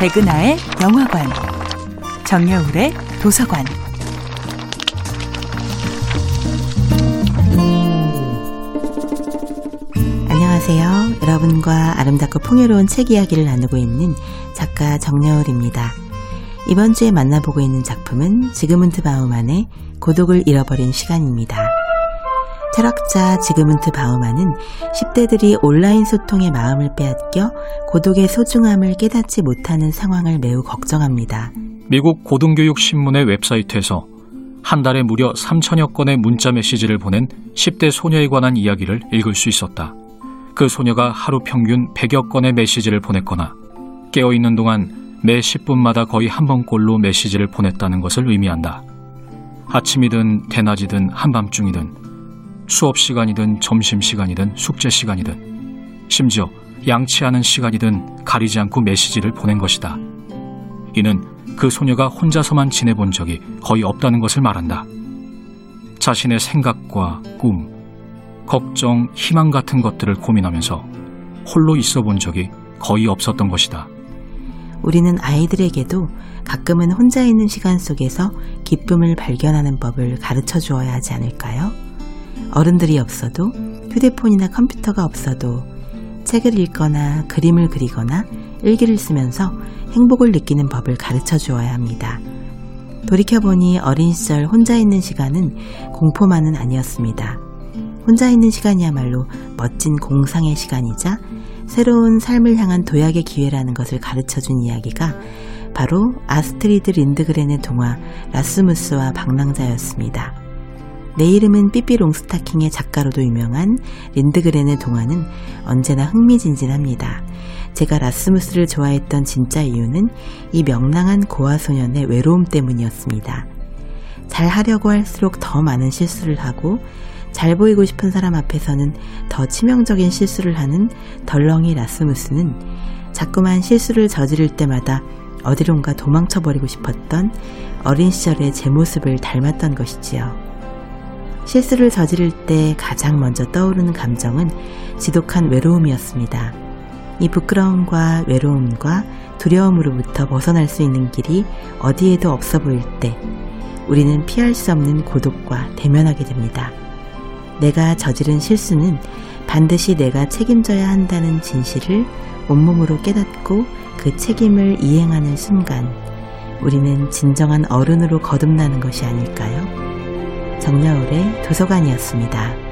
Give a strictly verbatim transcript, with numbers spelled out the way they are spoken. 백은하의 영화관, 정여울의 도서관. 안녕하세요. 여러분과 아름답고 풍요로운 책 이야기를 나누고 있는 작가 정여울입니다. 이번 주에 만나보고 있는 작품은 지그문트 바우만의 고독을 잃어버린 시간입니다. 철학자 지그문트 바우만은 십 대들이 온라인 소통에 마음을 빼앗겨 고독의 소중함을 깨닫지 못하는 상황을 매우 걱정합니다. 미국 고등교육신문의 웹사이트에서 한 달에 무려 삼천여 건의 문자 메시지를 보낸 십 대 소녀에 관한 이야기를 읽을 수 있었다. 그 소녀가 하루 평균 백여 건의 메시지를 보냈거나 깨어있는 동안 매 십 분마다 거의 한 번꼴로 메시지를 보냈다는 것을 의미한다. 아침이든 대낮이든 한밤중이든 수업시간이든 점심시간이든 숙제시간이든 심지어 양치하는 시간이든 가리지 않고 메시지를 보낸 것이다. 이는 그 소녀가 혼자서만 지내본 적이 거의 없다는 것을 말한다. 자신의 생각과 꿈, 걱정, 희망 같은 것들을 고민하면서 홀로 있어 본 적이 거의 없었던 것이다. 우리는 아이들에게도 가끔은 혼자 있는 시간 속에서 기쁨을 발견하는 법을 가르쳐 주어야 하지 않을까요? 어른들이 없어도, 휴대폰이나 컴퓨터가 없어도 책을 읽거나 그림을 그리거나 일기를 쓰면서 행복을 느끼는 법을 가르쳐 주어야 합니다. 돌이켜보니 어린 시절 혼자 있는 시간은 공포만은 아니었습니다. 혼자 있는 시간이야말로 멋진 공상의 시간이자 새로운 삶을 향한 도약의 기회라는 것을 가르쳐준 이야기가 바로 아스트리드 린드그렌의 동화 라스무스와 방랑자였습니다. 내 이름은 삐삐 롱스타킹의 작가로도 유명한 린드그렌의 동화는 언제나 흥미진진합니다. 제가 라스무스를 좋아했던 진짜 이유는 이 명랑한 고아 소년의 외로움 때문이었습니다. 잘하려고 할수록 더 많은 실수를 하고 잘 보이고 싶은 사람 앞에서는 더 치명적인 실수를 하는 덜렁이 라스무스는 자꾸만 실수를 저지를 때마다 어디론가 도망쳐버리고 싶었던 어린 시절의 제 모습을 닮았던 것이지요. 실수를 저지를 때 가장 먼저 떠오르는 감정은 지독한 외로움이었습니다. 이 부끄러움과 외로움과 두려움으로부터 벗어날 수 있는 길이 어디에도 없어 보일 때 우리는 피할 수 없는 고독과 대면하게 됩니다. 내가 저지른 실수는 반드시 내가 책임져야 한다는 진실을 온몸으로 깨닫고 그 책임을 이행하는 순간 우리는 진정한 어른으로 거듭나는 것이 아닐까요? 정여울의 도서관이었습니다.